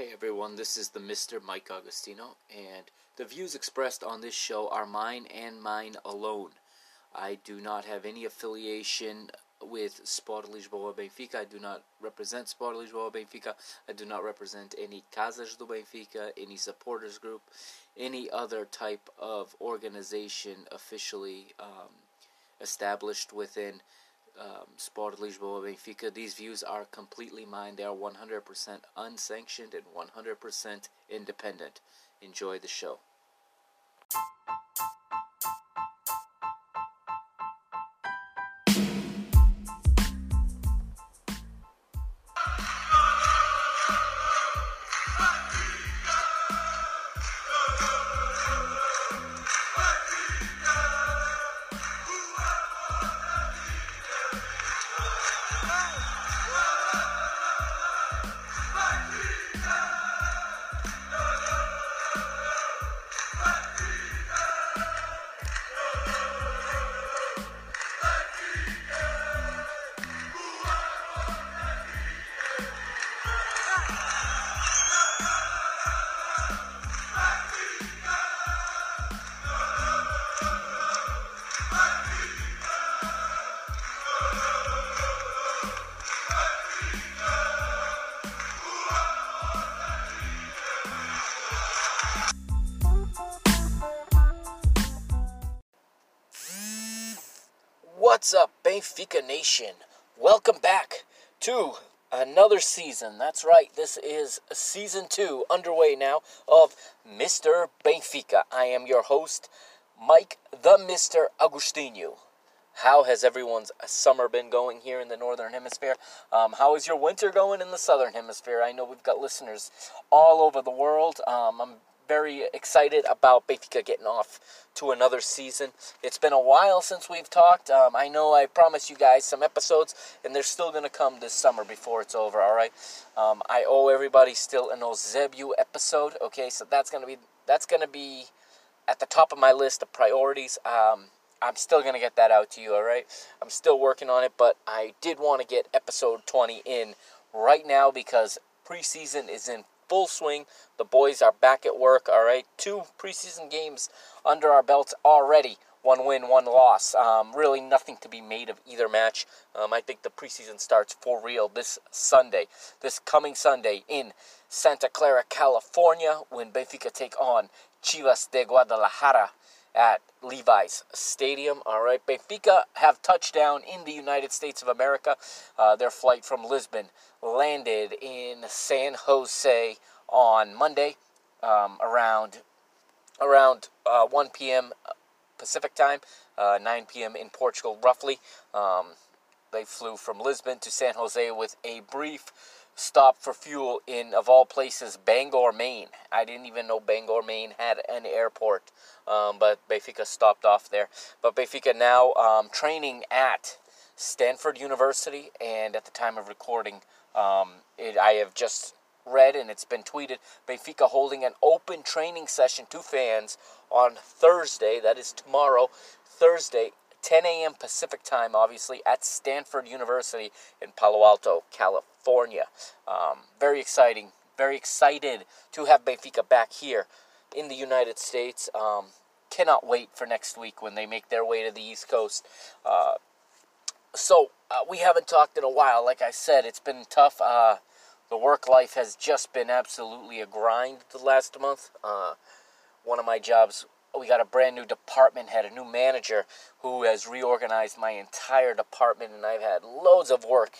Hey everyone, this is the Mr. Mike Agostino, and the views expressed on this show are mine and mine alone. I do not have any affiliation with Sport Lisboa Benfica. I do not represent Sport Lisboa Benfica. I do not represent any Casas do Benfica, any supporters group, any other type of organization officially established within Sport Lisboa Benfica. These views are completely mine. They are 100% unsanctioned and 100% independent. Enjoy the show. What's up, Benfica Nation? Welcome back to another season. That's right, this is Season 2 underway now of Mr. Benfica. I am your host, Mike the Mr. Agostinho. How has everyone's summer been going here in the Northern Hemisphere? How is your winter going in the Southern Hemisphere? I know we've got listeners all over the world. I'm very excited about Benfica getting off to another season. It's been a while since we've talked. I know I promised you guys some episodes, and they're still going to come this summer before it's over, all right? I owe everybody still an Ozebu episode, okay? So that's going to be at the top of my list of priorities. I'm still going to get that out to you, all right? I'm still working on it, but I did want to get episode 20 in right now because preseason is in full swing. The boys are back at work, all right? 2 preseason games under our belts already. 1 win, 1 loss. Really nothing to be made of either match. I think the preseason starts for real this Sunday. This coming Sunday in Santa Clara, California, when Benfica take on Chivas de Guadalajara at Levi's Stadium, all right? Benfica have touched down in the United States of America. Their flight from Lisbon landed in San Jose on Monday around 1 p.m. Pacific time, 9 p.m. in Portugal, roughly. They flew from Lisbon to San Jose with a brief stop for fuel in, of all places, Bangor, Maine. I didn't even know Bangor, Maine had an airport, but Benfica stopped off there. But Benfica now training at Stanford University, and at the time of recording, I have just read, and it's been tweeted, Benfica holding an open training session to fans on Thursday, that is tomorrow, Thursday, 10 a.m. Pacific time, obviously, at Stanford University in Palo Alto, California. Very exciting. Very excited to have Benfica back here in the United States. Cannot wait for next week when they make their way to the East Coast. So we haven't talked in a while. Like I said, it's been tough. The work life has just been absolutely a grind the last month. One of my jobs, we got a brand new department head, a new manager who has reorganized my entire department, and I've had loads of work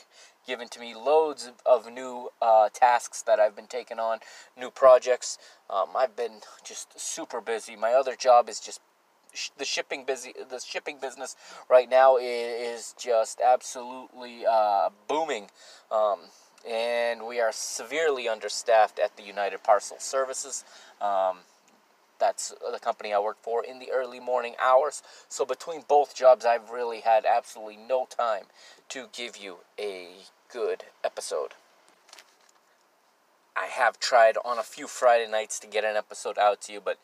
given to me, loads of new tasks that I've been taking on, new projects. I've been just super busy. My other job is just the shipping business right now is just absolutely booming. And we are severely understaffed at the United Parcel Services. That's the company I work for in the early morning hours. So between both jobs, I've really had absolutely no time to give you a good episode. I have tried on a few Friday nights to get an episode out to you, but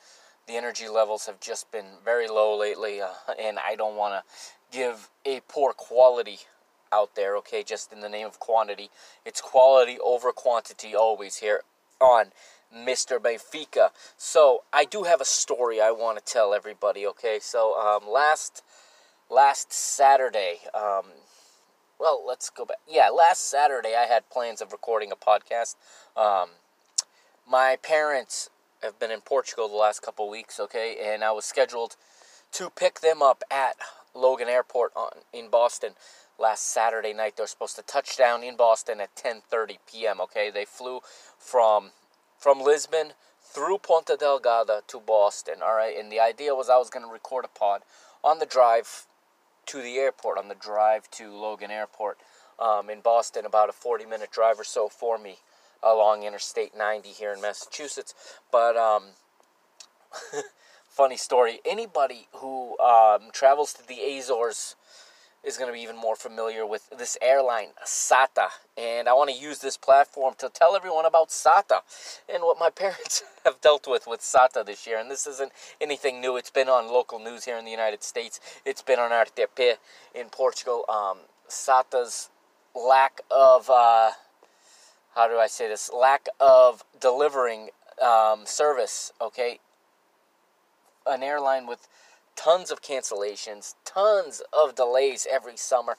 the energy levels have just been very low lately, and I don't want to give a poor quality out there, okay, just in the name of quantity. It's quality over quantity always here on Mr. Benfica. So I do have a story I want to tell everybody, okay? So last Saturday, well, let's go back. Yeah, last Saturday I had plans of recording a podcast. My parents have been in Portugal the last couple weeks, okay? And I was scheduled to pick them up at Logan Airport in Boston last Saturday night. They're supposed to touch down in Boston at 10:30 p.m., okay? They flew from Lisbon through Ponta Delgada to Boston, all right? And the idea was I was going to record a pod on the drive to the airport, on the drive to Logan Airport in Boston, about a 40-minute drive or so for me along Interstate 90 here in Massachusetts. But funny story, anybody who travels to the Azores is going to be even more familiar with this airline, SATA. And I want to use this platform to tell everyone about SATA and what my parents have dealt with SATA this year. And this isn't anything new. It's been on local news here in the United States. It's been on RDT in Portugal. SATA's lack of, how do I say this? Lack of delivering service, okay? An airline with tons of cancellations, tons of delays every summer,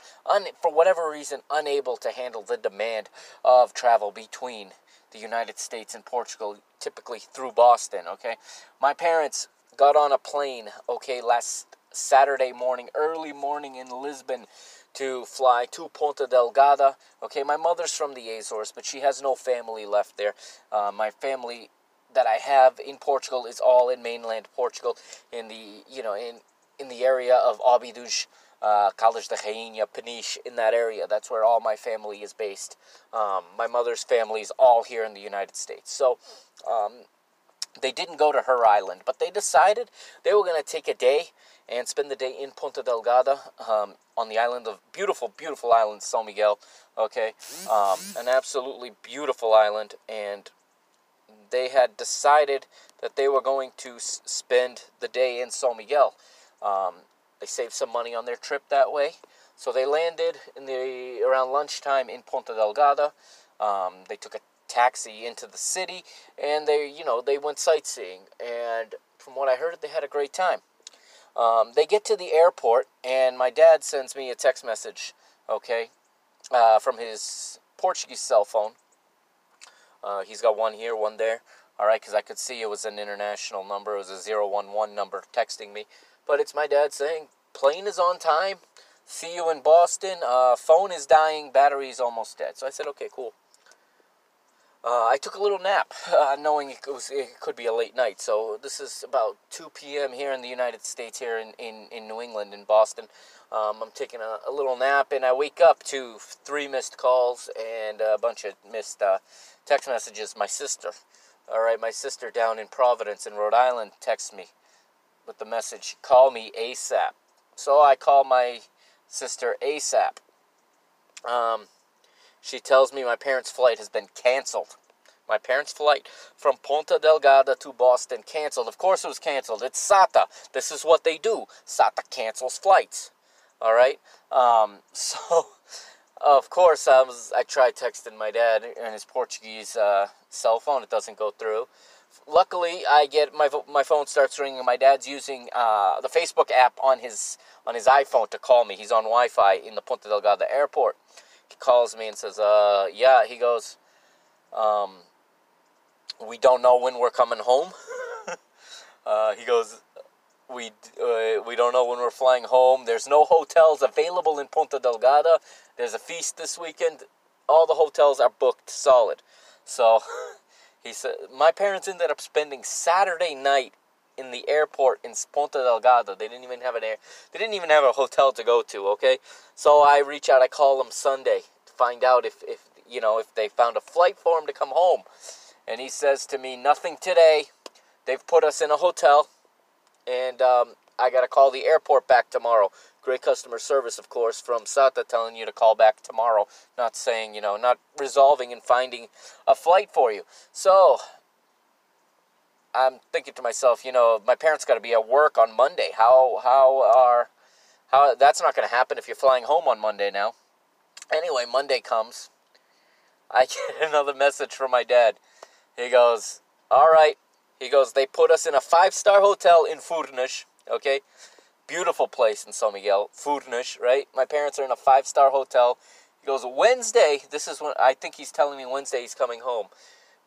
for whatever reason, unable to handle the demand of travel between the United States and Portugal, typically through Boston, okay? My parents got on a plane, okay, last Saturday morning, early morning in Lisbon, to fly to Ponta Delgada, okay? My mother's from the Azores, but she has no family left there. My family that I have in Portugal is all in mainland Portugal, in the, you know, in the area of Óbidos, Caldas de Rainha, Peniche, in that area. That's where all my family is based. My mother's family is all here in the United States. So they didn't go to her island, but they decided they were going to take a day and spend the day in Ponta Delgada, on the island of beautiful, beautiful island, São Miguel, okay? An absolutely beautiful island, and they had decided that they were going to spend the day in São Miguel. They saved some money on their trip that way. So they landed around lunchtime in Ponta Delgada. They took a taxi into the city, and they went sightseeing. And from what I heard, they had a great time. They get to the airport, and my dad sends me a text message, okay, from his Portuguese cell phone. He's got one here, one there, all right, because I could see it was an international number. It was a 011 number texting me. But it's my dad saying, plane is on time, see you in Boston, phone is dying, battery is almost dead. So I said, okay, cool. I took a little nap, knowing it could be a late night. So this is about 2 p.m. here in the United States, here in New England, in Boston. I'm taking a little nap, and I wake up to 3 missed calls and a bunch of missed text messages. My sister, all right, my sister down in Providence in Rhode Island texts me with the message, call me ASAP. So I call my sister ASAP. She tells me my parents' flight has been canceled. My parents' flight from Ponta Delgada to Boston canceled. Of course it was canceled. It's SATA. This is what they do. SATA cancels flights. All right? So, of course, I tried texting my dad and his Portuguese cell phone. It doesn't go through. Luckily, I get my phone starts ringing. My dad's using the Facebook app on his iPhone to call me. He's on Wi-Fi in the Ponta Delgada airport. He calls me and says, yeah, he goes, we don't know when we're coming home. He goes, we don't know when we're flying home. There's no hotels available in Ponta Delgada. There's a feast this weekend. All the hotels are booked solid. So he said, my parents ended up spending Saturday night in the airport in Ponta Delgada. They didn't even have They didn't even have a hotel to go to. Okay, so I reach out. I call them Sunday to find out if they found a flight for him to come home. And he says to me, nothing today. They've put us in a hotel, and I gotta call the airport back tomorrow. Great customer service, of course, from SATA telling you to call back tomorrow, not saying not resolving and finding a flight for you. So I'm thinking to myself, my parents got to be at work on Monday. How that's not going to happen if you're flying home on Monday now. Anyway, Monday comes. I get another message from my dad. He goes, all right. He goes, they put us in a 5-star hotel in Furnas, okay? Beautiful place in São Miguel, Furnas, right? My parents are in a 5-star hotel. He goes, Wednesday, this is when, I think he's telling me Wednesday he's coming home.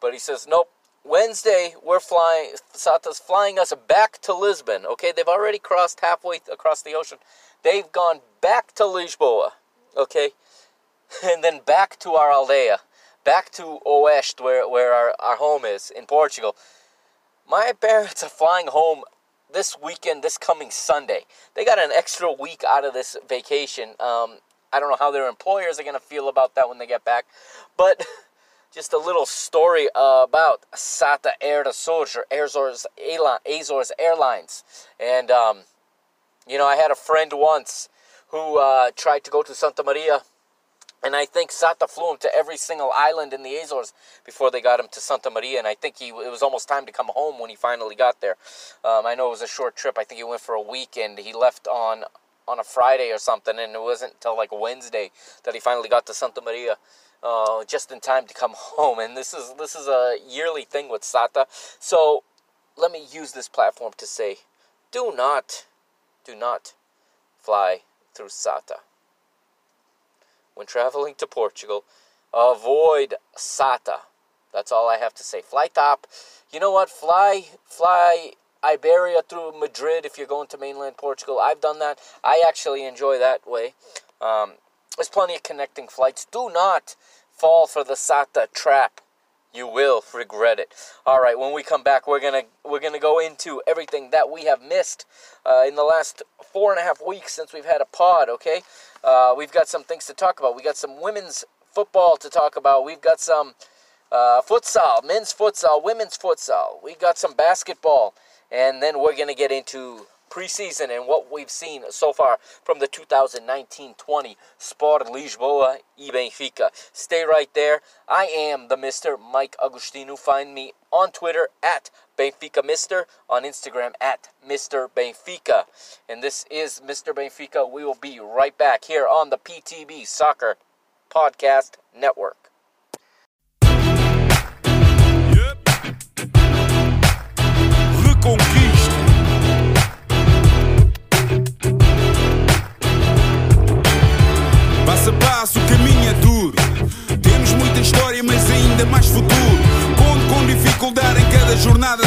But he says, nope, Wednesday we're flying, SATA's flying us back to Lisbon, okay? They've already crossed halfway across the ocean. They've gone back to Lisboa, okay? And then back to our aldeia, back to Oeste, where our home is in Portugal. My parents are flying home this weekend, this coming Sunday. They got an extra week out of this vacation. I don't know how their employers are going to feel about that when they get back. But just a little story about SATA Air de Sores, or Azores Airlines. And, you know, I had a friend once who tried to go to Santa Maria. And I think SATA flew him to every single island in the Azores before they got him to Santa Maria. And I think it was almost time to come home when he finally got there. I know it was a short trip. I think he went for a week and he left on a Friday or something. And it wasn't until like Wednesday that he finally got to Santa Maria just in time to come home. And this is a yearly thing with SATA. So let me use this platform to say, do not fly through SATA. When traveling to Portugal, avoid SATA. That's all I have to say. Fly TAP. You know what? Fly Iberia through Madrid if you're going to mainland Portugal. I've done that. I actually enjoy that way. There's plenty of connecting flights. Do not fall for the SATA trap. You will regret it. All right. When we come back, we're gonna go into everything that we have missed in the last 4.5 weeks since we've had a pod. Okay. We've got some things to talk about. We've got some women's football to talk about. We've got some futsal, men's futsal, women's futsal. We've got some basketball. And then we're going to get into preseason and what we've seen so far from the 2019-20 Sport Lisboa e Benfica. Stay right there. I am the Mr. Mike Agostino. Find me on Twitter at Benfica Mister, on Instagram at Mr. Benfica. And this is Mr. Benfica. We will be right back here on the PTB Soccer Podcast Network. Passo a passo, o caminho é duro. Temos muita história, mas ainda mais futuro. Conto com dificuldade em cada jornada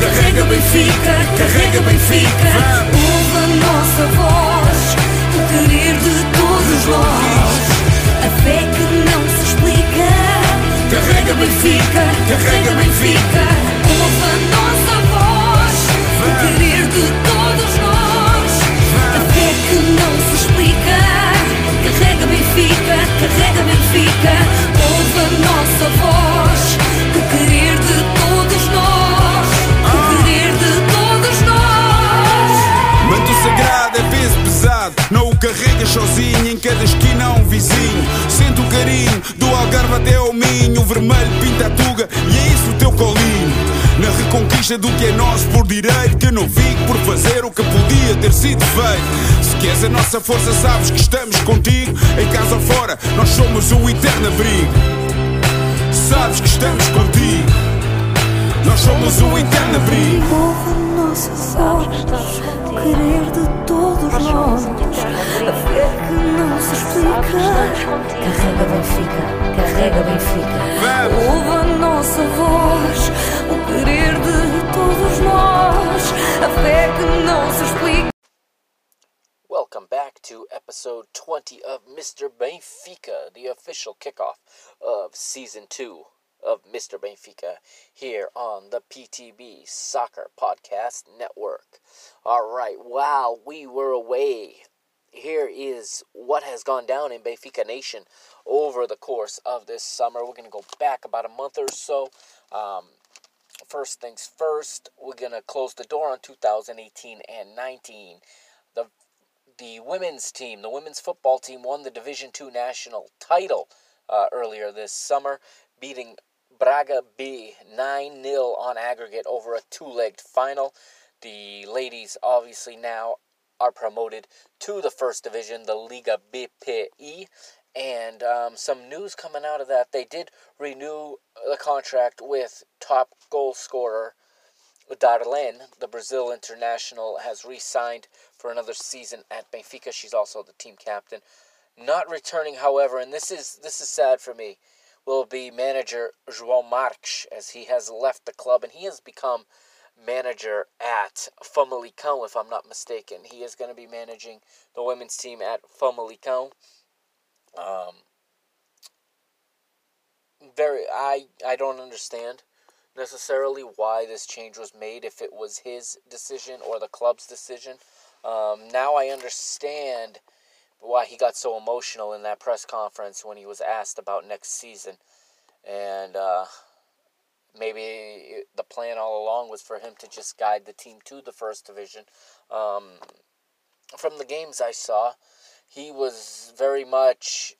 Carrega Benfica, carrega Benfica. Ouve a nossa voz, o querer de todos nós, a fé que não se explica. Carrega Benfica, carrega Benfica. Ouve a nossa voz, o querer de todos nós, a fé que não se explica. Carrega Benfica, carrega Benfica. Ouve a nossa voz, o querer de todos nós, o querer de todos nós. Manto sagrado é peso pesado, não o carregas sozinho. Em cada esquina há um vizinho. Sente o carinho do Algarve até ao Minho. O vermelho pinta a tuga e é isso o teu colinho. Na reconquista do que é nosso por direito. Que eu não fico por fazer o que podia ter sido feito. Se queres a nossa força, sabes que estamos contigo. Em casa ou fora, nós somos o eterno abrigo. Sabes que estamos contigo. Nós somos o eterno abrigo. Ouve a nossa voz, o querer de todos nós, a fé que não se explica. Carrega Benfica, carrega Benfica. Ouve a nossa voz, querer de todos nós, a fé que não se explica. Welcome back to episode 20 of Mr. Benfica, the official kickoff of season 2 of Mr. Benfica here on the PTB Soccer Podcast Network. All right, while we were away, here is what has gone down in Benfica Nation over the course of this summer. We're going to go back about a month or so. First things first, we're going to close the door on 2018 and 19. The women's team, the women's football team, won the Division II national title earlier this summer, beating Braga B 9-0 on aggregate over a two-legged final. The ladies obviously now are promoted to the first division, the Liga BPI. And some news coming out of that, they did renew the contract with top goal scorer Darlene. The Brazil international has re-signed for another season at Benfica. She's also the team captain. Not returning, however, and this is sad for me, will be manager João Marques, as he has left the club and he has become manager at Famalicão, if I'm not mistaken. He is going to be managing the women's team at Famalicão. I don't understand necessarily why this change was made, if it was his decision or the club's decision. Now I understand why he got so emotional in that press conference when he was asked about next season. And maybe the plan all along was for him to just guide the team to the first division. From the games I saw, he was very much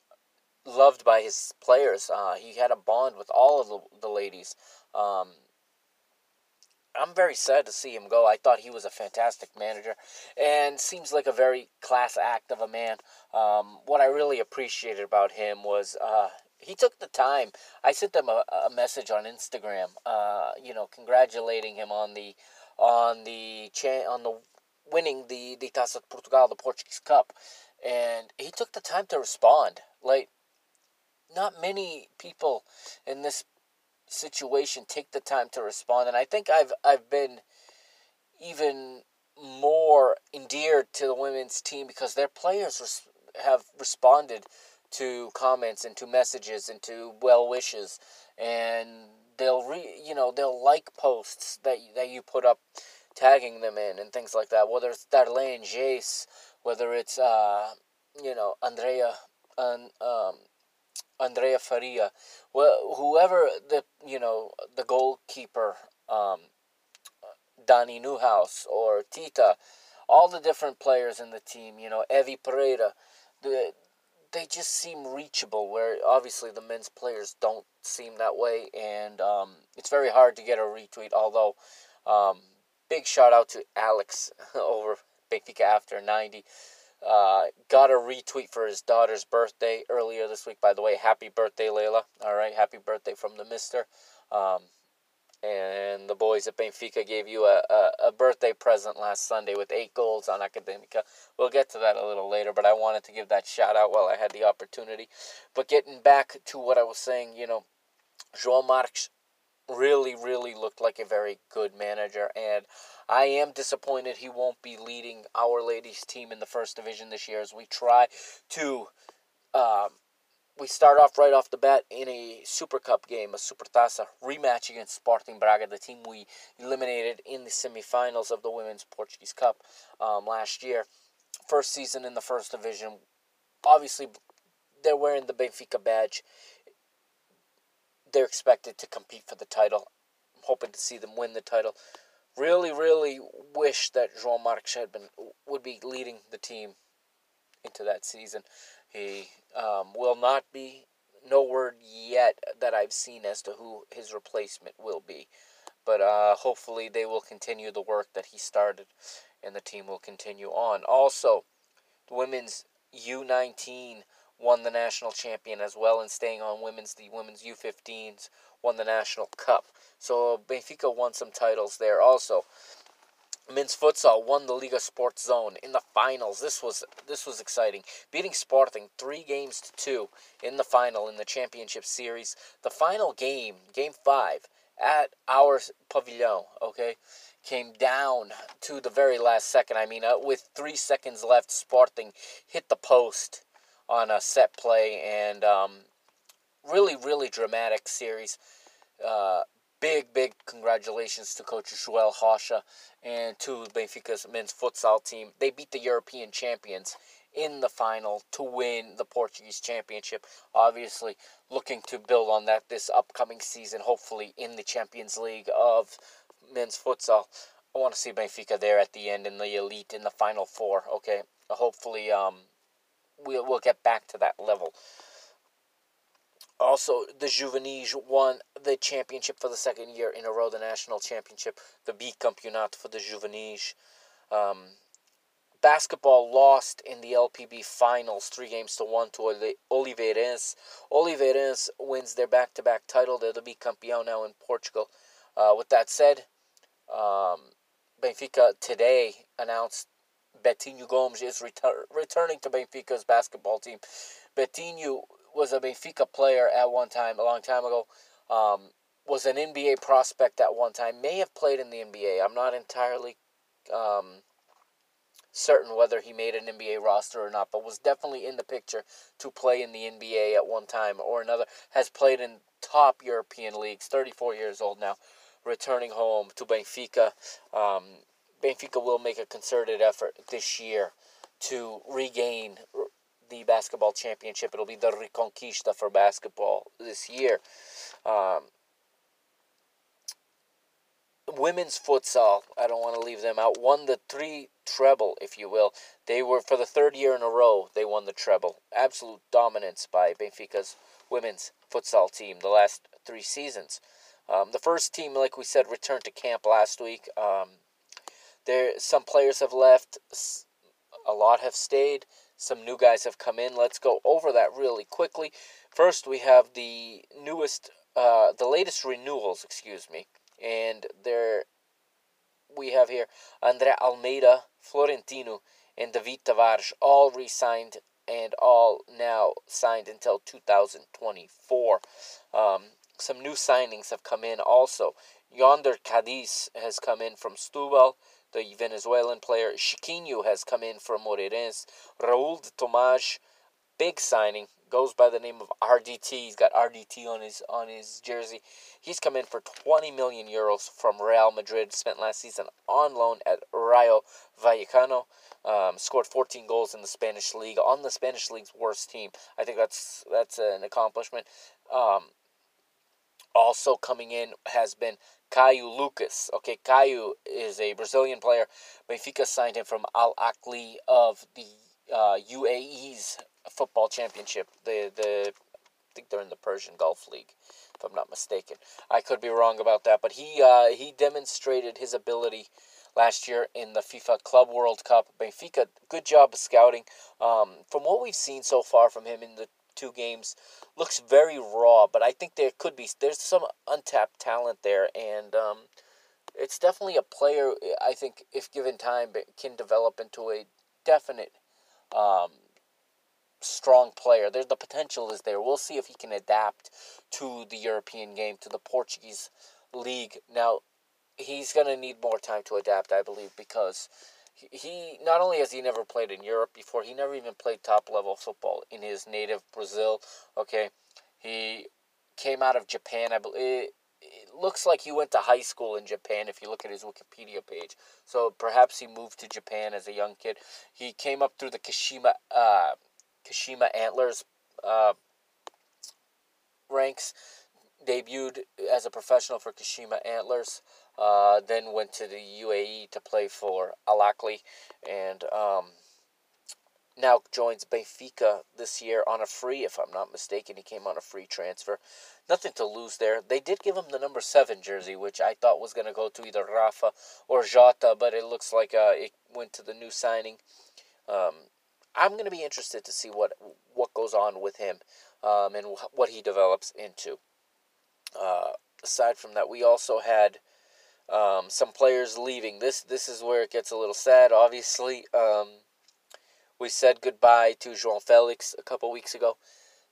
loved by his players. He had a bond with all of the ladies. I'm very sad to see him go. I thought he was a fantastic manager and seems like a very class act of a man. What I really appreciated about him was he took the time. I sent him a message on Instagram, congratulating him on the winning the Taça de Portugal, the Portuguese Cup, and he took the time to respond. Like, not many people in this situation take the time to respond, and I think I've been even more endeared to the women's team because their players have responded to comments and to messages and to well wishes, and they'll like posts that you put up tagging them in and things like that, whether it's Darlene Jace, whether it's Andrea Faria, well, whoever the goalkeeper, Dani Newhouse or Tita, all the different players in the team, Evie Pereira, they just seem reachable, where obviously the men's players don't seem that way, and it's very hard to get a retweet, although big shout out to Alex over Benfica After 90. Got a retweet for his daughter's birthday earlier this week, by the way. Happy birthday, Layla. All right, happy birthday from the mister. And the boys at Benfica gave you a birthday present last Sunday with 8 goals on Académica. We'll get to that a little later, but I wanted to give that shout-out while I had the opportunity. But getting back to what I was saying, João Marques really, really looked like a very good manager, and I am disappointed he won't be leading our ladies' team in the first division this year, as we try to, we start off right off the bat in a Super Cup game, a Supertaça rematch against Sporting Braga, the team we eliminated in the semifinals of the Women's Portuguese Cup last year. First season in the first division. Obviously, they're wearing the Benfica badge. They're expected to compete for the title. I'm hoping to see them win the title. Really, really wish that João Marques would be leading the team into that season. He will not be. No word yet that I've seen as to who his replacement will be. But hopefully they will continue the work that he started, and the team will continue on. Also, the women's U19 won the national champion as well, and staying on women's, the women's U15s won the national cup. So Benfica won some titles there also. Men's futsal won the Liga Sport Zone in the finals. This was exciting, beating Sporting 3-2 in the final in the championship series. The final game, Game 5, at our pavilion, okay, came down to the very last second. I mean, with 3 seconds left, Sporting hit the post on a set play, and really, really dramatic series. Big congratulations to Coach Joel Rocha and to Benfica's men's futsal team. They beat the European champions in the final to win the Portuguese Championship. Obviously, looking to build on that this upcoming season, hopefully in the Champions League of men's futsal. I want to see Benfica there at the end in the elite, in the final four, okay? Hopefully, we'll get back to that level. Also, the Juvenis won the championship for the second year in a row, the national championship, the bicampeonato for the Juvenis. Basketball lost in the LPB finals, 3-1 to Oliveirense. Oliveirense wins their back-to-back title. They're the bicampeão now in Portugal. With that said, Benfica today announced Betinho Gomes is returning to Benfica's basketball team. Betinho was a Benfica player at one time, a long time ago. Was an NBA prospect at one time. May have played in the NBA. I'm not entirely certain whether he made an NBA roster or not, but was definitely in the picture to play in the NBA at one time or another. Has played in top European leagues. 34 years old now. Returning home to Benfica. Benfica will make a concerted effort this year to regain the basketball championship. It'll be the Reconquista for basketball this year. Women's futsal, I don't want to leave them out, won the three treble, if you will. They were, for the third year in a row, they won the treble. Absolute dominance by Benfica's women's futsal team the last three seasons. The first team, like we said, returned to camp last week. Some players have left, a lot have stayed, some new guys have come in. Let's go over that really quickly. First, we have the latest renewals, and there we have here André Almeida, Florentino, and David Tavares, all re-signed and all now signed until 2024. Some new signings have come in also. Yonder Cadiz has come in from Setúbal, the Venezuelan player. Chiquinho has come in from Moreirense. Raul de Tomás, big signing, goes by the name of RDT. He's got RDT on his jersey. He's come in for 20 million euros from Real Madrid. Spent last season on loan at Rayo Vallecano. Scored 14 goals in the Spanish league, on the Spanish league's worst team. I think that's an accomplishment. Also coming in has been Caio Lucas. Okay, Caio is a Brazilian player. Benfica signed him from Al Ahli of the UAE's football championship. I think they're in the Persian Gulf League, if I'm not mistaken. I could be wrong about that, but he demonstrated his ability last year in the FIFA Club World Cup. Benfica, good job of scouting. From what we've seen so far from him in the two games, looks very raw, but I think there's some untapped talent there, and it's definitely a player I think if given time can develop into a definite strong player. The potential is there. We'll see if he can adapt to the European game, to the Portuguese league. Now he's going to need more time to adapt, I believe, because he not only has he never played in Europe before, he never even played top-level football in his native Brazil, okay? He came out of Japan. I believe it looks like he went to high school in Japan if you look at his Wikipedia page. So perhaps he moved to Japan as a young kid. He came up through the Kashima Antlers ranks, debuted as a professional for Kashima Antlers. Then went to the UAE to play for Al Ahly, and now joins Benfica this year on a free, if I'm not mistaken. He came on a free transfer. Nothing to lose there. They did give him the number 7 jersey, which I thought was going to go to either Rafa or Jota, but it looks like it went to the new signing. I'm going to be interested to see what goes on with him and what he develops into. Aside from that, we also had some players leaving. This is where it gets a little sad, obviously. We said goodbye to João Félix a couple weeks ago,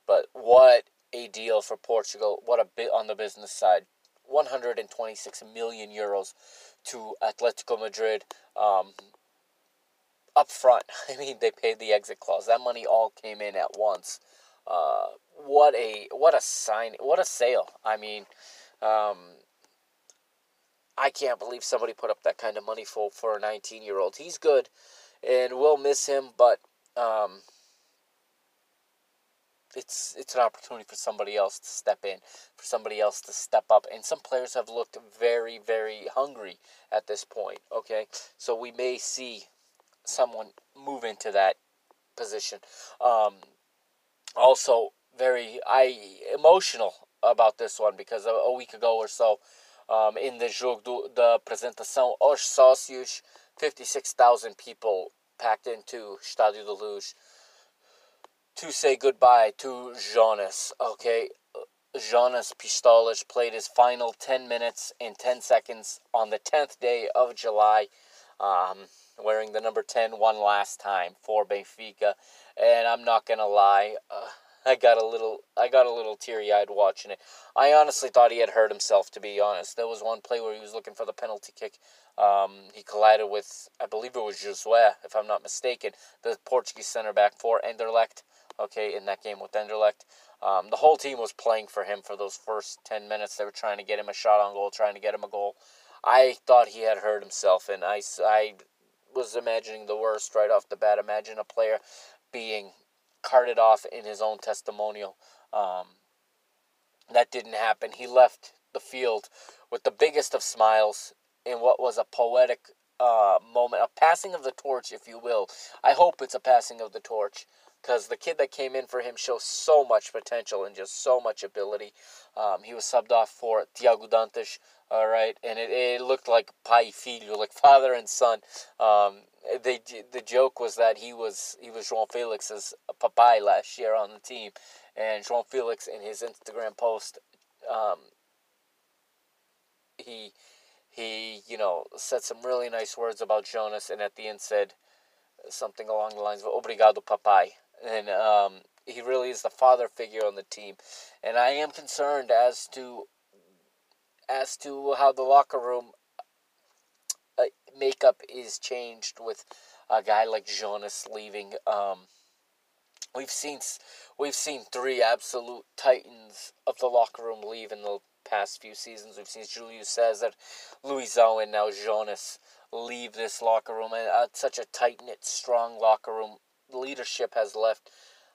but what a deal for Portugal. What a bit on the business side. 126 million euros to Atlético Madrid up front. I mean, they paid the exit clause. That money all came in at once. What a sign, what a sale. I mean, I can't believe somebody put up that kind of money for a 19-year-old. He's good, and we'll miss him, but It's an opportunity for somebody else to step in, for somebody else to step up. And some players have looked very, very hungry at this point, okay? So we may see someone move into that position. Also, emotional about this one, because a week ago or so, in the Jogo da Apresentação, os sócios, 56,000 people packed into Estádio da Luz to say goodbye to Jonas, okay? Jonas Pistolas played his final 10 minutes and 10 seconds on the 10th day of July, wearing the number 10 one last time for Benfica. And I'm not gonna lie, I got a little teary-eyed watching it. I honestly thought he had hurt himself, to be honest. There was one play where he was looking for the penalty kick. He collided with, I believe it was Josué, if I'm not mistaken, the Portuguese center back for Anderlecht. Okay, in that game with Anderlecht. The whole team was playing for him for those first 10 minutes. They were trying to get him a shot on goal, trying to get him a goal. I thought he had hurt himself, and I was imagining the worst right off the bat. Imagine a player being carted off in his own testimonial. That didn't happen. He left the field with the biggest of smiles in what was a poetic moment, a passing of the torch, if you will. I hope it's a passing of the torch, because the kid that came in for him shows so much potential and just so much ability. He was subbed off for Thiago Dantas, all right, and it looked like pai e filho, like father and son. The joke was that he was João Félix's papai last year on the team, and João Félix, in his Instagram post, he said some really nice words about Jonas, and at the end said something along the lines of "Obrigado, papai." And he really is the father figure on the team, and I am concerned as to how the locker room makeup is changed with a guy like Jonas leaving. We've seen three absolute titans of the locker room leave in the past few seasons. We've seen Júlio César, Luizão, and now Jonas leave this locker room, and such a tight-knit, strong locker room. Leadership has left.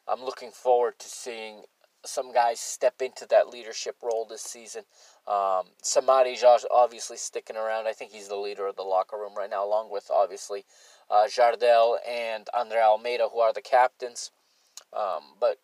I'm looking forward to seeing some guys step into that leadership role this season. Samadi Josh obviously sticking around. I think he's the leader of the locker room right now, along with, obviously, Jardel and André Almeida, who are the captains. But,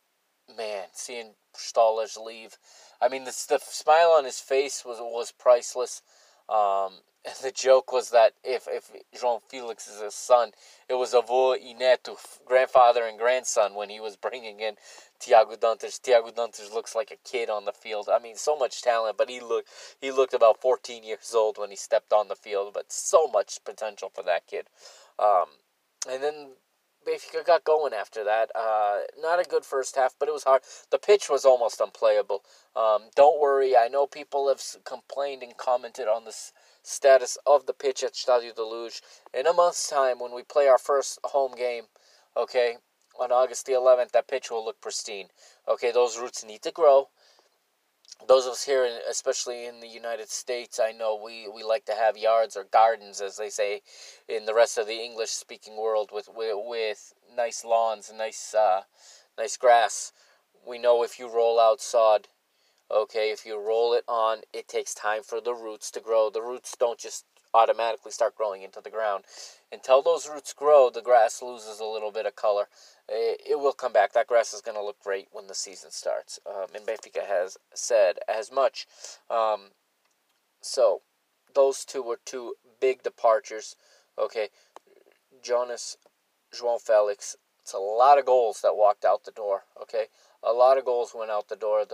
man, seeing Pistolas leave, I mean, the smile on his face was priceless. And the joke was that if João Félix is his son, it was avô e neto, grandfather and grandson, when he was bringing in Thiago Dantas. Thiago Dantas looks like a kid on the field. I mean, so much talent, but he looked about 14 years old when he stepped on the field, but so much potential for that kid. And then Benfica got going after that. Not a good first half, but it was hard. The pitch was almost unplayable. Don't worry, I know people have complained and commented on this status of the pitch at Estádio da Luz. In a month's time, when we play our first home game, okay, on August the 11th, that pitch will look pristine. Okay, those roots need to grow. Those of us here, especially in the United States, I know we like to have yards or gardens, as they say, in the rest of the English-speaking world, with nice lawns and nice grass. We know if you roll out sod, okay, if you roll it on, it takes time for the roots to grow. The roots don't just automatically start growing into the ground. Until those roots grow, the grass loses a little bit of color. It will come back. That grass is going to look great when the season starts. And Benfica has said as much. So, those two were two big departures. Okay, Jonas, João Félix. It's a lot of goals that walked out the door. Okay, a lot of goals went out the door.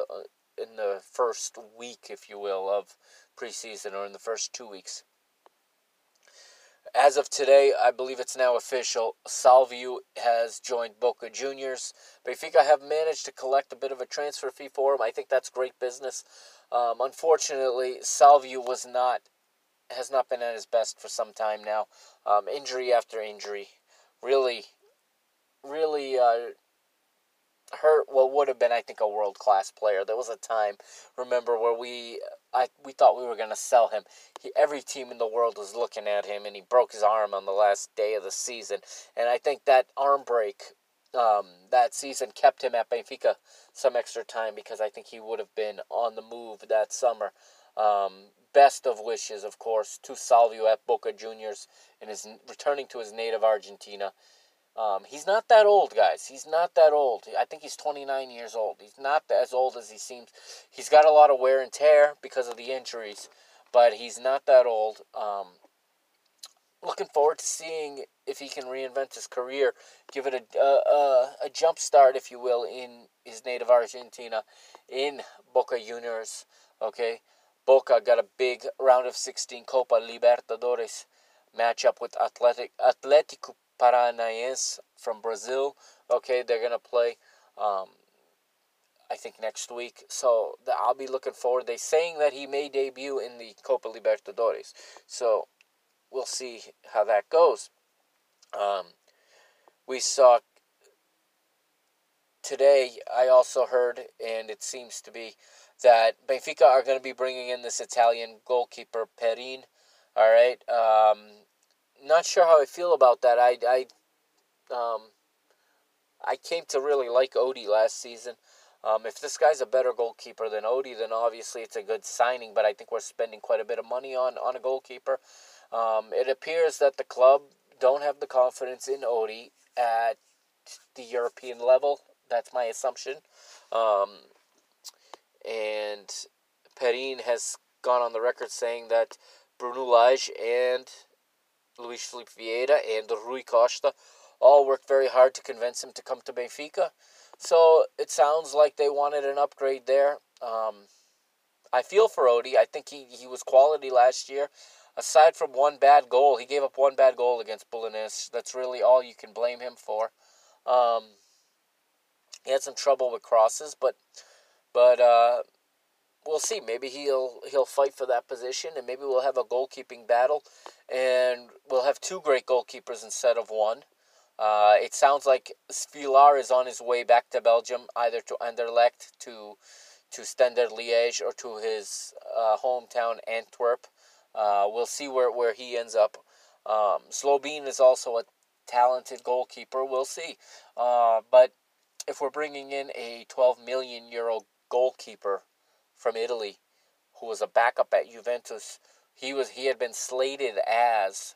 In the first week, if you will, of preseason, or in the first 2 weeks. As of today, I believe it's now official, Salviu has joined Boca Juniors. Benfica have managed to collect a bit of a transfer fee for him. I think that's great business. Unfortunately, Salviu has not been at his best for some time now. Injury after injury really hurt what would have been, I think, a world-class player. There was a time, remember, where we thought we were going to sell him. Every team in the world was looking at him, and he broke his arm on the last day of the season. And I think that arm break that season kept him at Benfica some extra time, because I think he would have been on the move that summer. Best of wishes, of course, to Salvio at Boca Juniors and is returning to his native Argentina. He's not that old, guys. He's not that old. I think he's 29 years old. He's not as old as he seems. He's got a lot of wear and tear because of the injuries, but he's not that old. Looking forward to seeing if he can reinvent his career, give it a jump start, if you will, in his native Argentina, in Boca Juniors. Okay. Boca got a big round of 16 Copa Libertadores matchup with Atlético Paranaense from Brazil. Okay, they're going to play, I think, next week. So I'll be looking forward. They're saying that he may debut in the Copa Libertadores. So we'll see how that goes. We saw today, I also heard, and it seems to be, that Benfica are going to be bringing in this Italian goalkeeper, Perin. All right. Not sure how I feel about that. I came to really like Odie last season. If this guy's a better goalkeeper than Odie, then obviously it's a good signing. But I think we're spending quite a bit of money on a goalkeeper. It appears that the club don't have the confidence in Odie at the European level. That's my assumption. And Perin has gone on the record saying that Bruno Lage and Luís Felipe Vieira and Rui Costa all worked very hard to convince him to come to Benfica. So it sounds like they wanted an upgrade there. I feel for Odie. I think he was quality last year. Aside from one bad goal, he gave up one bad goal against Bolonenses. That's really all you can blame him for. He had some trouble with crosses, but we'll see. Maybe he'll fight for that position, and maybe we'll have a goalkeeping battle, and we'll have two great goalkeepers instead of one. It sounds like Vilar is on his way back to Belgium, either to Anderlecht, to Standard Liège, or to his hometown Antwerp. We'll see where he ends up. Slobin is also a talented goalkeeper. We'll see. But if we're bringing in a 12 million euro goalkeeper from Italy, who was a backup at Juventus. He had been slated as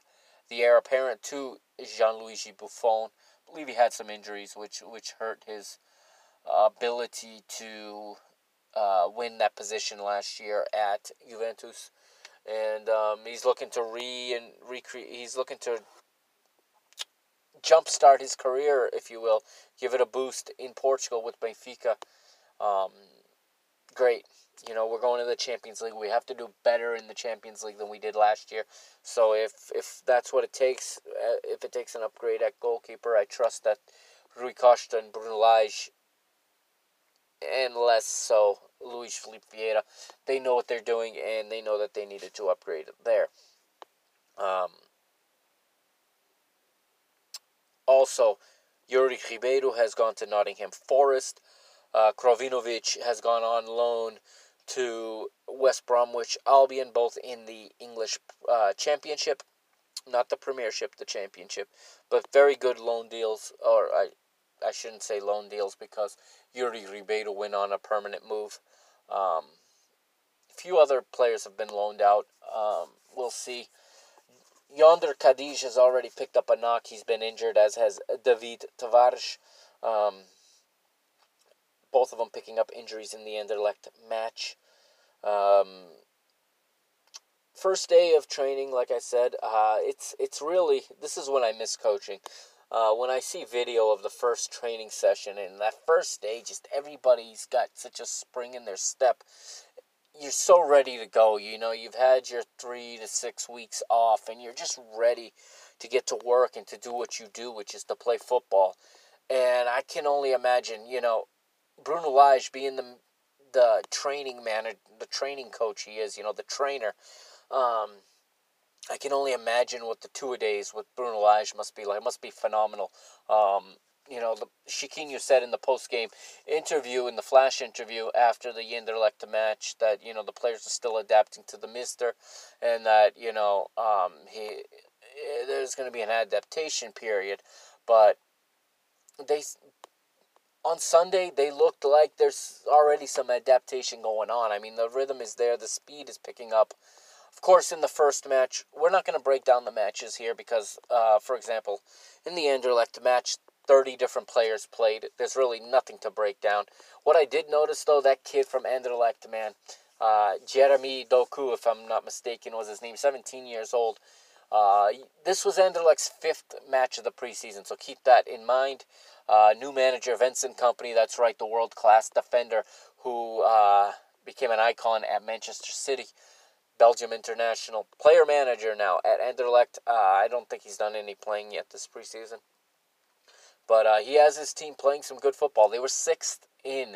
the heir apparent to Gianluigi Buffon. I believe he had some injuries which hurt his ability to win that position last year at Juventus, and he's looking to jumpstart his career, if you will, give it a boost in Portugal with Benfica. Great. You know, we're going to the Champions League. We have to do better in the Champions League than we did last year. So if that's what it takes, if it takes an upgrade at goalkeeper, I trust that Rui Costa and Bruno Lage, and less so Luís Felipe Vieira, they know what they're doing, and they know that they needed to upgrade there. Also, Yuri Ribeiro has gone to Nottingham Forest. Krovinovic has gone on loan to West Bromwich Albion, both in the English Championship, not the Premiership, the Championship, but very good loan deals, or I shouldn't say loan deals, because Yuri Ribeiro went on a permanent move. A few other players have been loaned out. We'll see. Yonder Cadiz has already picked up a knock. He's been injured, as has David Tavares. Both of them picking up injuries in the Anderlecht match. First day of training, like I said, it's really, this is when I miss coaching. When I see video of the first training session and that first day, just everybody's got such a spring in their step. You're so ready to go. You know, you've had your 3 to 6 weeks off, and you're just ready to get to work and to do what you do, which is to play football. And I can only imagine, you know, Bruno Lage being the training manager, the training coach he is, you know, the trainer. I can only imagine what the two-a-days with Bruno Lage must be like. It must be phenomenal. You know, Chiquinho said in the post-game interview, in the flash interview after the Anderlecht match, that, you know, the players are still adapting to the mister, and that, you know, there's going to be an adaptation period, but on Sunday, they looked like there's already some adaptation going on. I mean, the rhythm is there. The speed is picking up. Of course, in the first match, we're not going to break down the matches here because, for example, in the Anderlecht match, 30 different players played. There's really nothing to break down. What I did notice, though, that kid from Anderlecht, man, Jeremy Doku, if I'm not mistaken, was his name, 17 years old. This was Anderlecht's 5th match of the preseason, so keep that in mind. New manager, Vincent Kompany, that's right, the world-class defender who became an icon at Manchester City. Belgium international, player manager now at Anderlecht. I don't think he's done any playing yet this preseason. But he has his team playing some good football. They were 6th in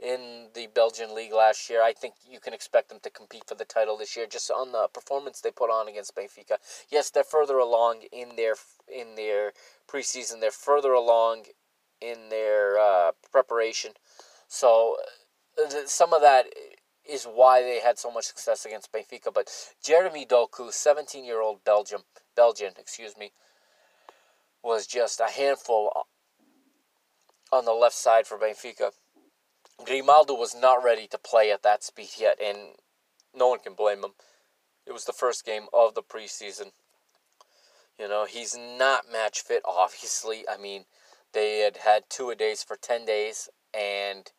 the Belgian league last year. I think you can expect them to compete for the title this year just on the performance they put on against Benfica. Yes, they're further along in their preseason. They're further along in their preparation. So some of that is why they had so much success against Benfica. But Jeremy Doku, 17-year-old Belgian, was just a handful on the left side for Benfica. Grimaldo was not ready to play at that speed yet, and no one can blame him. It was the first game of the preseason. You know, he's not match fit, obviously. I mean, they had had two-a-days for 10 days, and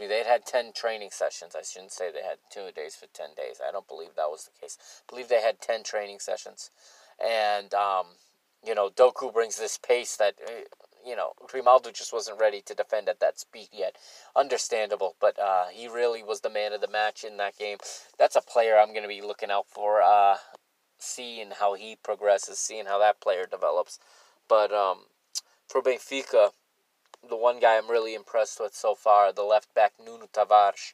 they had 10 training sessions. I shouldn't say they had two-a-days for 10 days. I don't believe that was the case. I believe they had 10 training sessions. And, Doku brings this pace that, Grimaldo just wasn't ready to defend at that speed yet. Understandable, but he really was the man of the match in that game. That's a player I'm going to be looking out for, seeing how he progresses, seeing how that player develops. But for Benfica, the one guy I'm really impressed with so far, the left back Nuno Tavares.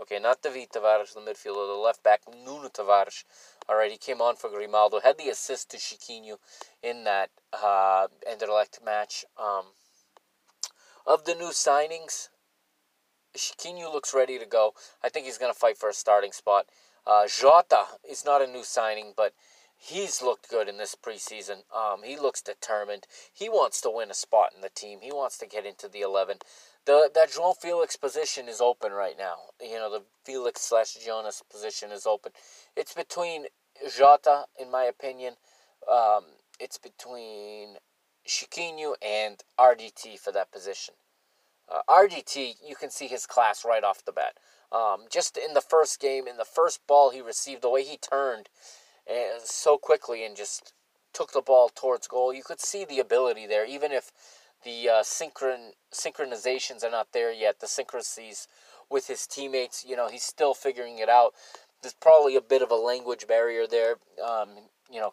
Okay, not David Tavares, the midfielder, the left back Nuno Tavares. All right, he came on for Grimaldo, had the assist to Chiquinho in that Anderlecht match. Of the new signings, Chiquinho looks ready to go. I think he's going to fight for a starting spot. Jota is not a new signing, but he's looked good in this preseason. He looks determined. He wants to win a spot in the team. He wants to get into the 11. That João Félix position is open right now. The Félix/Jonas position is open. It's between Jota, in my opinion. It's between Chiquinho and RDT for that position. RDT, you can see his class right off the bat. Just in the first game, in the first ball he received, the way he turned so quickly and just took the ball towards goal. You could see the ability there, even if the synchronizations are not there yet, the synchronies with his teammates. He's still figuring it out. There's probably a bit of a language barrier there.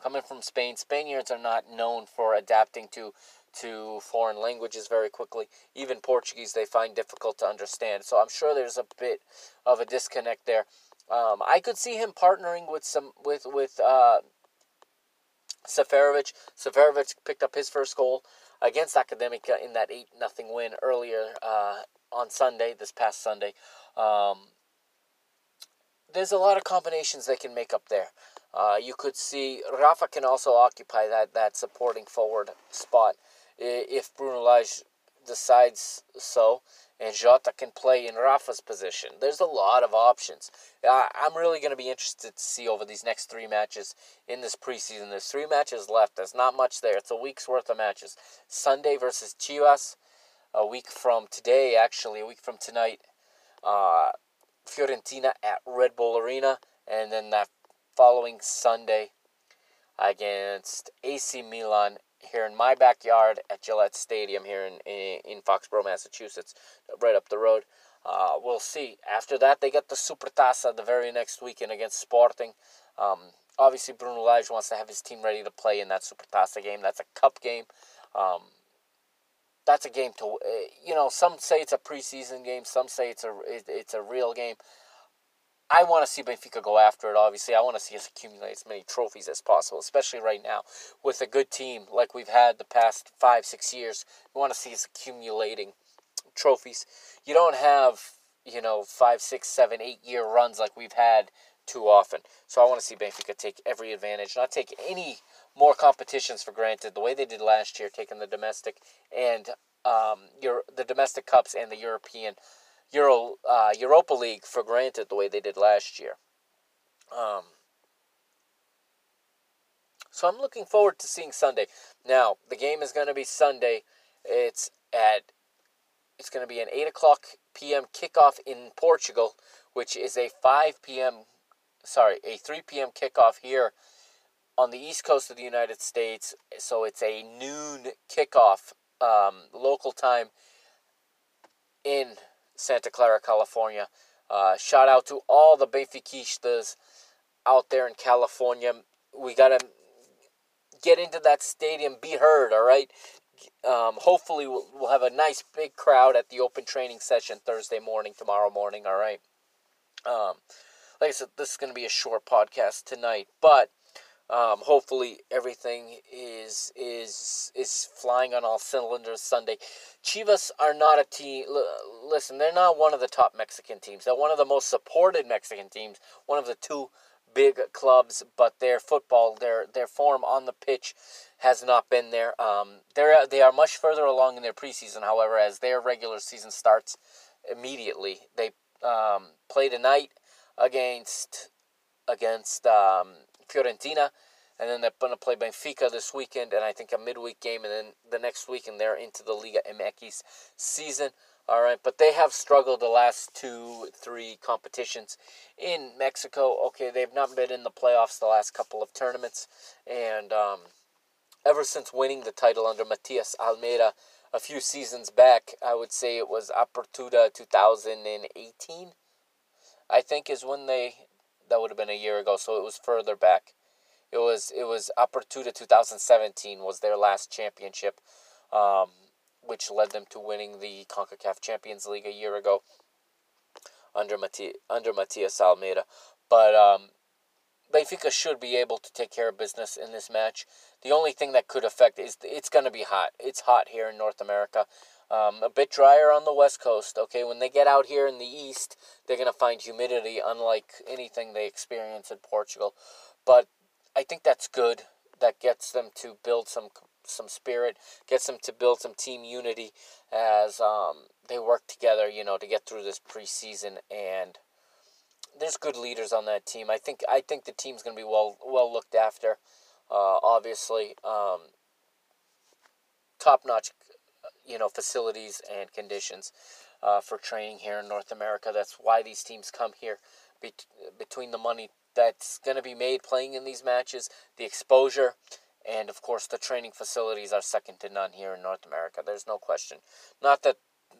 Coming from Spain, Spaniards are not known for adapting to foreign languages very quickly. Even Portuguese they find difficult to understand. So I'm sure there's a bit of a disconnect there. I could see him partnering with Seferovic. Seferovic picked up his first goal against Académica in that 8-0 win earlier on Sunday, this past Sunday. There's a lot of combinations they can make up there. You could see Rafa can also occupy that supporting forward spot if Bruno Lage decides so, and Jota can play in Rafa's position. There's a lot of options. I'm really going to be interested to see over these next 3 matches in this preseason. There's 3 matches left. There's not much there. It's a week's worth of matches. Sunday versus Chivas, a week from today, actually, a week from tonight. Fiorentina at Red Bull Arena, and then that following Sunday against AC Milan here in my backyard at Gillette Stadium here in Foxborough, Massachusetts, right up the road. We'll see. After that, they get the Supertaça the very next weekend against Sporting. Obviously, Bruno Lage wants to have his team ready to play in that Supertaça game. That's a cup game. That's a game to some say it's a preseason game. Some say it's a real game. I want to see Benfica go after it, obviously. I want to see us accumulate as many trophies as possible, especially right now with a good team like we've had the past 5-6 years. We want to see us accumulating trophies. You don't have, 5, 6, 7, 8-year runs like we've had too often. So I want to see Benfica take every advantage, not take any more competitions for granted, the way they did last year, taking the domestic and the domestic cups and the European Europa League for granted, the way they did last year. So I'm looking forward to seeing Sunday. Now, the game is going to be Sunday. It's going to be an 8:00 p.m. kickoff in Portugal, which is a 3 p.m. kickoff here on the East Coast of the United States. So it's a noon kickoff local time in Santa Clara, California. Shout out to all the Benfiquistas out there in California. We got to get into that stadium, be heard, all right? Hopefully we'll have a nice big crowd at the open training session tomorrow morning, all right? Like I said, this is going to be a short podcast tonight, but hopefully everything is flying on all cylinders Sunday. Chivas are not a team, listen, they're not one of the top Mexican teams. They're one of the most supported Mexican teams, one of the two big clubs, but their football, their form on the pitch has not been there. They are much further along in their preseason, however, as their regular season starts immediately. They play tonight against Fiorentina, and then they're going to play Benfica this weekend, and I think a midweek game, and then the next weekend they're into the Liga MX season. All right, but they have struggled the last 2-3 competitions in Mexico. Okay, they've not been in the playoffs the last couple of tournaments. And ever since winning the title under Matias Almeida a few seasons back, I would say it was Apertura 2018, I think is when that would have been a year ago, so it was further back. It was Apertura 2017 was their last championship, which led them to winning the CONCACAF Champions League a year ago under Matias Almeida. But Benfica should be able to take care of business in this match. The only thing that could affect is it's going to be hot. It's hot here in North America. A bit drier on the West Coast. Okay, when they get out here in the East, they're going to find humidity unlike anything they experience in Portugal. But I think that's good. That gets them to build some spirit, gets them to build some team unity as they work together, to get through this preseason. And there's good leaders on that team. I think the team's going to be well looked after. Obviously, top-notch, facilities and conditions for training here in North America. That's why these teams come here. Between the money that's going to be made playing in these matches, the exposure. And, of course, the training facilities are second to none here in North America. There's no question. Not that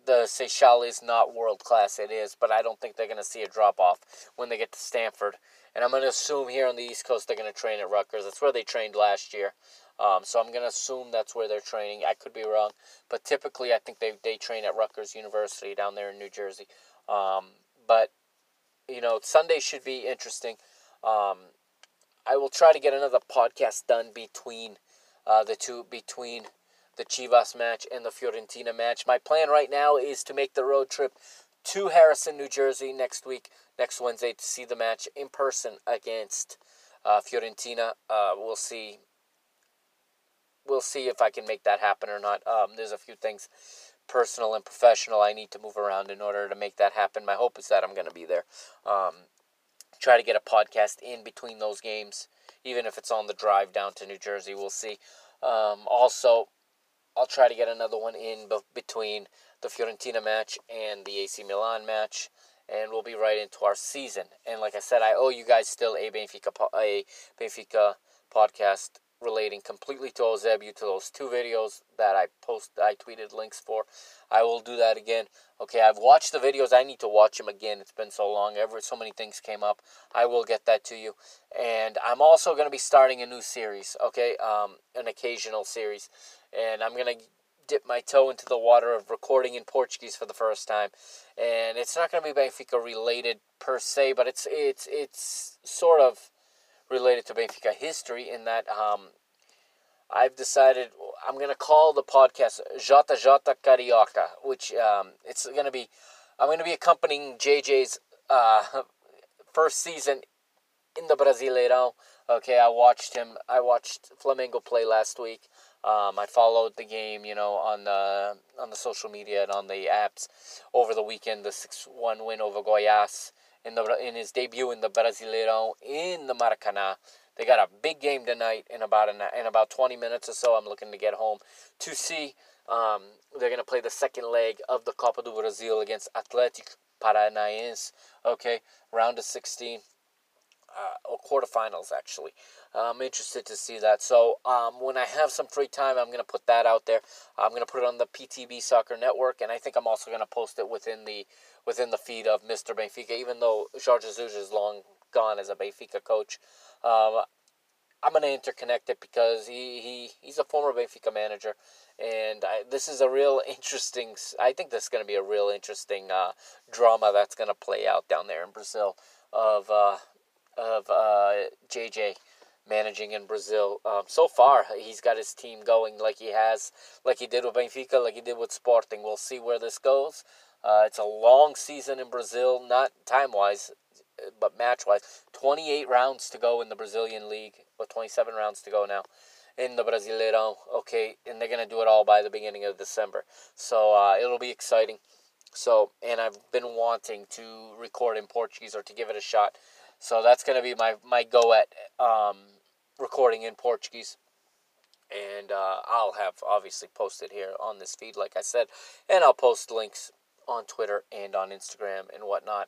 the Seychelles is not world-class. It is, but I don't think they're going to see a drop-off when they get to Stanford. And I'm going to assume here on the East Coast they're going to train at Rutgers. That's where they trained last year. So I'm going to assume that's where they're training. I could be wrong. But typically I think they train at Rutgers University down there in New Jersey. But Sunday should be interesting. I will try to get another podcast done between the Chivas match and the Fiorentina match. My plan right now is to make the road trip to Harrison, New Jersey next Wednesday, to see the match in person against Fiorentina. We'll see. We'll see if I can make that happen or not. There's a few things, personal and professional, I need to move around in order to make that happen. My hope is that I'm going to be there. Try to get a podcast in between those games, even if it's on the drive down to New Jersey. We'll see. Also, I'll try to get another one in between the Fiorentina match and the AC Milan match, and we'll be right into our season. And like I said, I owe you guys still a Benfica podcast relating completely to Eusébio, to those two videos that I tweeted links for. I will do that again. Okay, I've watched the videos. I need to watch them again. It's been so long. So many things came up. I will get that to you. And I'm also going to be starting a new series, okay, an occasional series. And I'm going to dip my toe into the water of recording in Portuguese for the first time. And it's not going to be Benfica related per se, but it's sort of related to Benfica history, in that I've decided I'm going to call the podcast JJ Carioca, which I'm going to be accompanying JJ's first season in the Brasileirão. Okay, I watched Flamengo play last week. I followed the game, you know, on the social media and on the apps over the weekend. The 6-1 win over Goiás in his debut in the Brasileirão in the Maracanã. They got a big game tonight in about 20 minutes or so. I'm looking to get home to see. They're going to play the second leg of the Copa do Brasil against Atlético Paranaense. Okay, round of 16. Or quarterfinals, actually. I'm interested to see that. So when I have some free time, I'm going to put that out there. I'm going to put it on the PTB Soccer Network, and I think I'm also going to post it within the feed of Mr. Benfica, even though Jorge Jesus is long gone as a Benfica coach. I'm going to interconnect it because he's a former Benfica manager, and I think this is going to be a real interesting drama that's going to play out down there in Brazil of JJ managing in Brazil. So far, he's got his team going like he did with Benfica, like he did with Sporting. We'll see where this goes. It's a long season in Brazil, not time-wise, but match-wise. 28 rounds to go in the Brazilian League, or 27 rounds to go now in the Brasileirão. Okay, and they're going to do it all by the beginning of December. So it'll be exciting. And I've been wanting to record in Portuguese or to give it a shot. So that's going to be my go at recording in Portuguese. And I'll have obviously posted here on this feed, like I said. And I'll post links on Twitter and on Instagram and whatnot.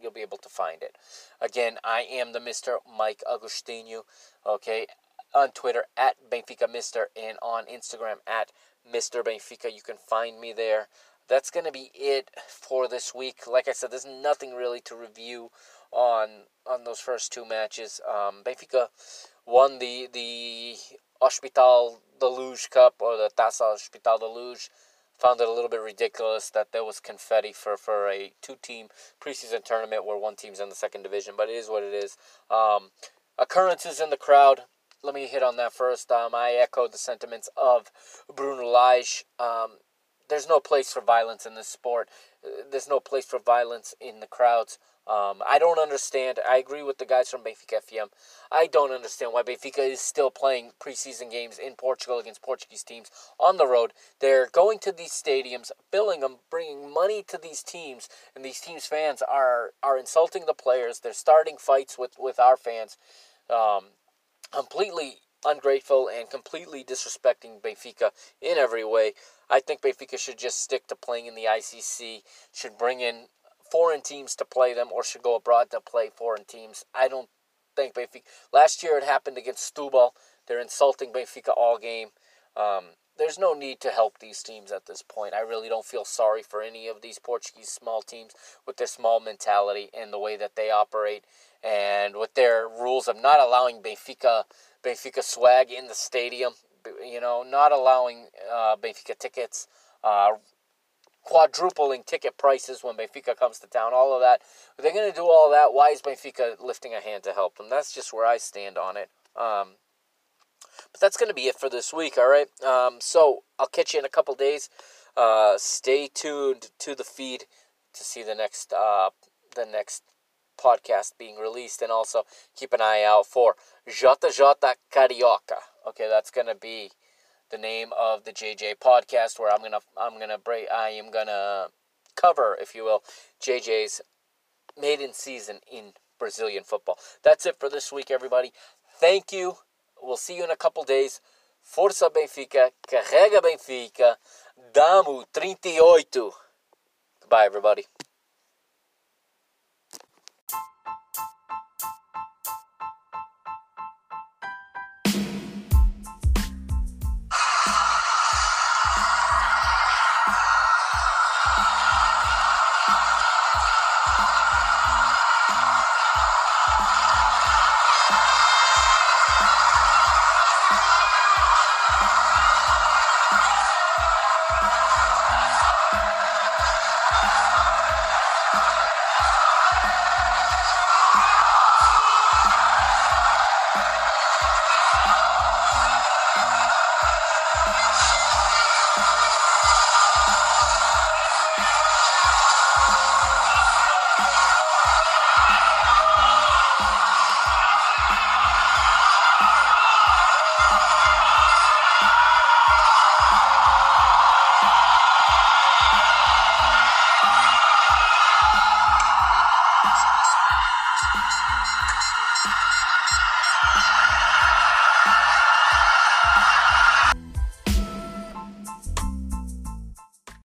You'll be able to find it. Again, I am the Mr. Mike Agostinho. Okay, on Twitter at Benfica Mr. and on Instagram at Mr. Benfica. You can find me there. That's going to be it for this week. Like I said, there's nothing really to review on those first two matches. Benfica won the Hospital de Luz Cup, or the Taça Hospital de Luz. Found it a little bit ridiculous that there was confetti for a two-team preseason tournament where one team's in the second division, but it is what it is. Occurrences in the crowd. Let me hit on that first. I echo the sentiments of Bruno Lage. There's no place for violence in this sport. There's no place for violence in the crowds. I don't understand. I agree with the guys from Benfica FM. I don't understand why Benfica is still playing preseason games in Portugal against Portuguese teams on the road. They're going to these stadiums, billing them, bringing money to these teams, and these teams' fans are insulting the players. They're starting fights with our fans. Completely ungrateful and completely disrespecting Benfica in every way. I think Benfica should just stick to playing in the ICC, should bring in foreign teams to play them, or should go abroad to play foreign teams. I don't think Benfica... Last year it happened against Setúbal. They're insulting Benfica all game. There's no need to help these teams at this point. I really don't feel sorry for any of these Portuguese small teams with their small mentality and the way that they operate and with their rules of not allowing Benfica swag in the stadium, you know, not allowing Benfica tickets, quadrupling ticket prices when Benfica comes to town, all of that. If they're going to do all that, why is Benfica lifting a hand to help them? That's just where I stand on it. But that's going to be it for this week, all right? So I'll catch you in a couple days. Stay tuned to the feed to see the next podcast being released, and also keep an eye out for JJ Carioca. Okay, that's going to be the name of the JJ podcast, where I am gonna cover, if you will, JJ's maiden season in Brazilian football. That's it for this week, everybody. Thank you. We'll see you in a couple days. Força Benfica, carrega Benfica, damo 38. Goodbye, everybody.